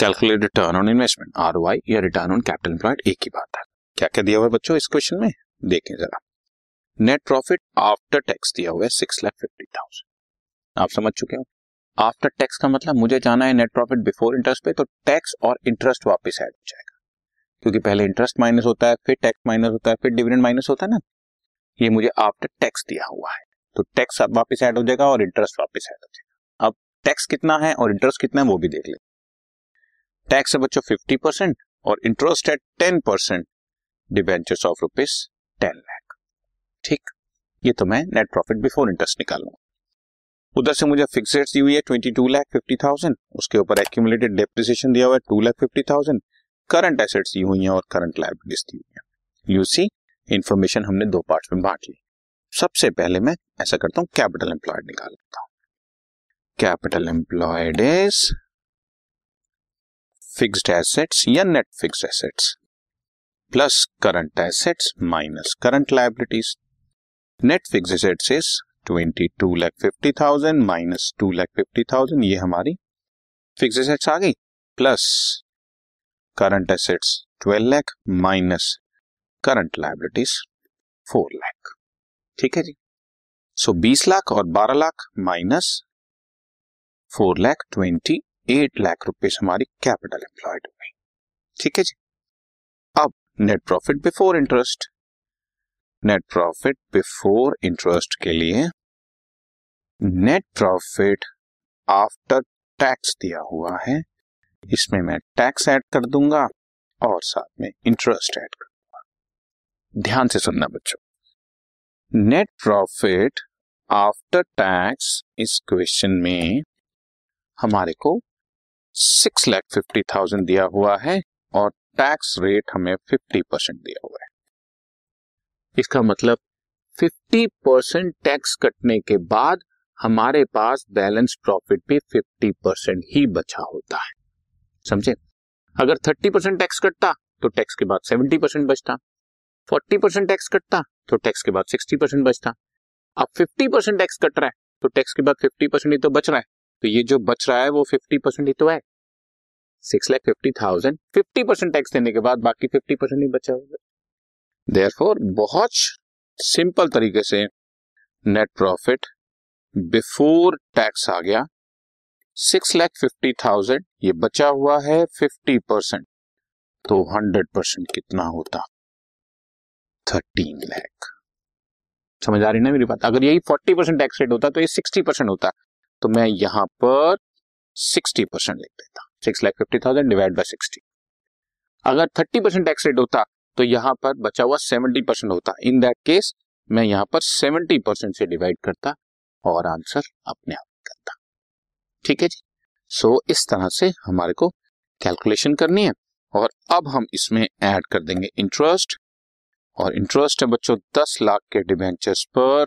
Calculate return on investment ROI या return on capital employed, एक ही बात है। क्या क्या दिया हुआ है बच्चों इस क्वेश्चन में, देखें जरा। नेट प्रॉफिट आफ्टर टैक्स दिया हुआ है 6,50,000। आप समझ चुके हो आफ्टर टैक्स का मतलब मुझे जाना है नेट प्रॉफिट बिफोर इंटरेस्ट पे, तो टैक्स और इंटरेस्ट वापस ऐड हो जाएगा क्योंकि पहले इंटरेस्ट माइनस होता है, फिर टैक्स माइनस होता है, फिर डिविडेंड माइनस होता है ना। ये मुझे आफ्टर टैक्स दिया हुआ है तो टैक्स वापस ऐड हो जाएगा और इंटरेस्ट वापस ऐड हो जाएगा। अब टैक्स कितना है और इंटरेस्ट कितना है वो भी देख लें। टैक्स है बच्चों 50% और इंटरेस्ट है 10%, डिबेंचर्स ऑफ रुपीज 10 लाख। ठीक, ये तो मैं नेट प्रॉफिट बिफोर इंटरेस्ट निकालूंगा। उधर से मुझे फिक्सेड्स दी हुई है 22,50,000, उसके ऊपर एक्यूमुलेटेड डेप्रिसिएशन दिया हुआ है 2,50,000, करंट एसेट्स दी हुई हैं और करंट लायबिलिटीज दी हुई हैं। यू सी इंफॉर्मेशन हमने दो पार्ट्स में बांट ली। सबसे पहले मैं ऐसा करता हूँ कैपिटल एम्प्लॉयड निकाल लेता हूँ। Capital employed is fixed assets या net fixed assets plus current assets minus current liabilities. Net fixed assets is 22,50,000 minus 2,50,000, ये हमारी फिक्स एसेट्स आ गई, plus current assets 12 lakh minus current liabilities 4 lakh. ठीक है जी, सो 20 लाख और 12 लाख माइनस 4 लाख, 28 लाख रुपीज हमारी कैपिटल एम्प्लॉयड हो गई। ठीक है जी, अब net profit before interest, net profit before interest के लिए नेट प्रॉफिट आफ्टर टैक्स दिया हुआ है, इसमें मैं टैक्स ऐड कर दूंगा और साथ में इंटरेस्ट ऐड कर दूंगा। ध्यान से सुनना बच्चों, नेट प्रॉफिट आफ्टर टैक्स इस क्वेश्चन में हमारे को 6,50,000 दिया हुआ है और टैक्स रेट हमें 50% दिया हुआ है। इसका मतलब 50% टैक्स कटने के बाद हमारे पास बैलेंस प्रॉफिट भी 50% ही बचा होता है, समझे। अगर 30% टैक्स कटता तो टैक्स के बाद 70% बचता, 40% टैक्स कटता तो टैक्स के बाद 60% बचता। अब 50% टैक्स कट रहा है तो टैक्स के बाद 50% ही तो बच रहा है, तो ये जो बच रहा है वो 50% ही तो है। 6,50,000 50% टैक्स देने के बाद बाकी 50% ही बचा होगा। Therefore, बहुत सिंपल तरीके से नेट प्रॉफिट बिफोर टैक्स आ गया 6,50,000, ये बचा हुआ है 50%, तो 100% कितना होता 13 लाख। समझ आ रही ना मेरी बात। अगर यही 40% टैक्स रेट होता तो ये 60% होता, तो मैं यहां पर 60% लिख देता, 6,50,000 डिवाइड बाय 60। अगर 30% टैक्स रेट होता तो यहाँ पर बचा हुआ 70% होता। इन दैट केस मैं यहाँ पर 70% से डिवाइड करता और आंसर अपने आप करता। ठीक है जी, सो इस तरह से हमारे को कैलकुलेशन करनी है और अब हम इसमें ऐड कर देंगे इंटरेस्ट, और इंटरेस्ट है बच्चों 10 लाख के डिबेंचर्स पर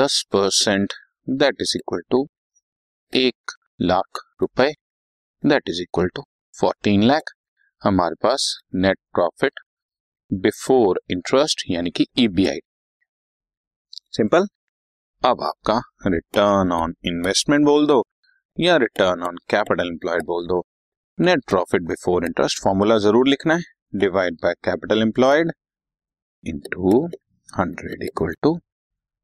10%, that is equal to 1 lakh रुपए, that is equal to 14 lakh. हमारे पास नेट प्रॉफिट बिफोर इंटरेस्ट यानी कि EBI, सिंपल। अब आपका रिटर्न ऑन इन्वेस्टमेंट बोल दो या रिटर्न ऑन कैपिटल एम्प्लॉयड बोल दो। Net profit before interest formula जरूर लिखना है, divide by capital employed into 100 equal to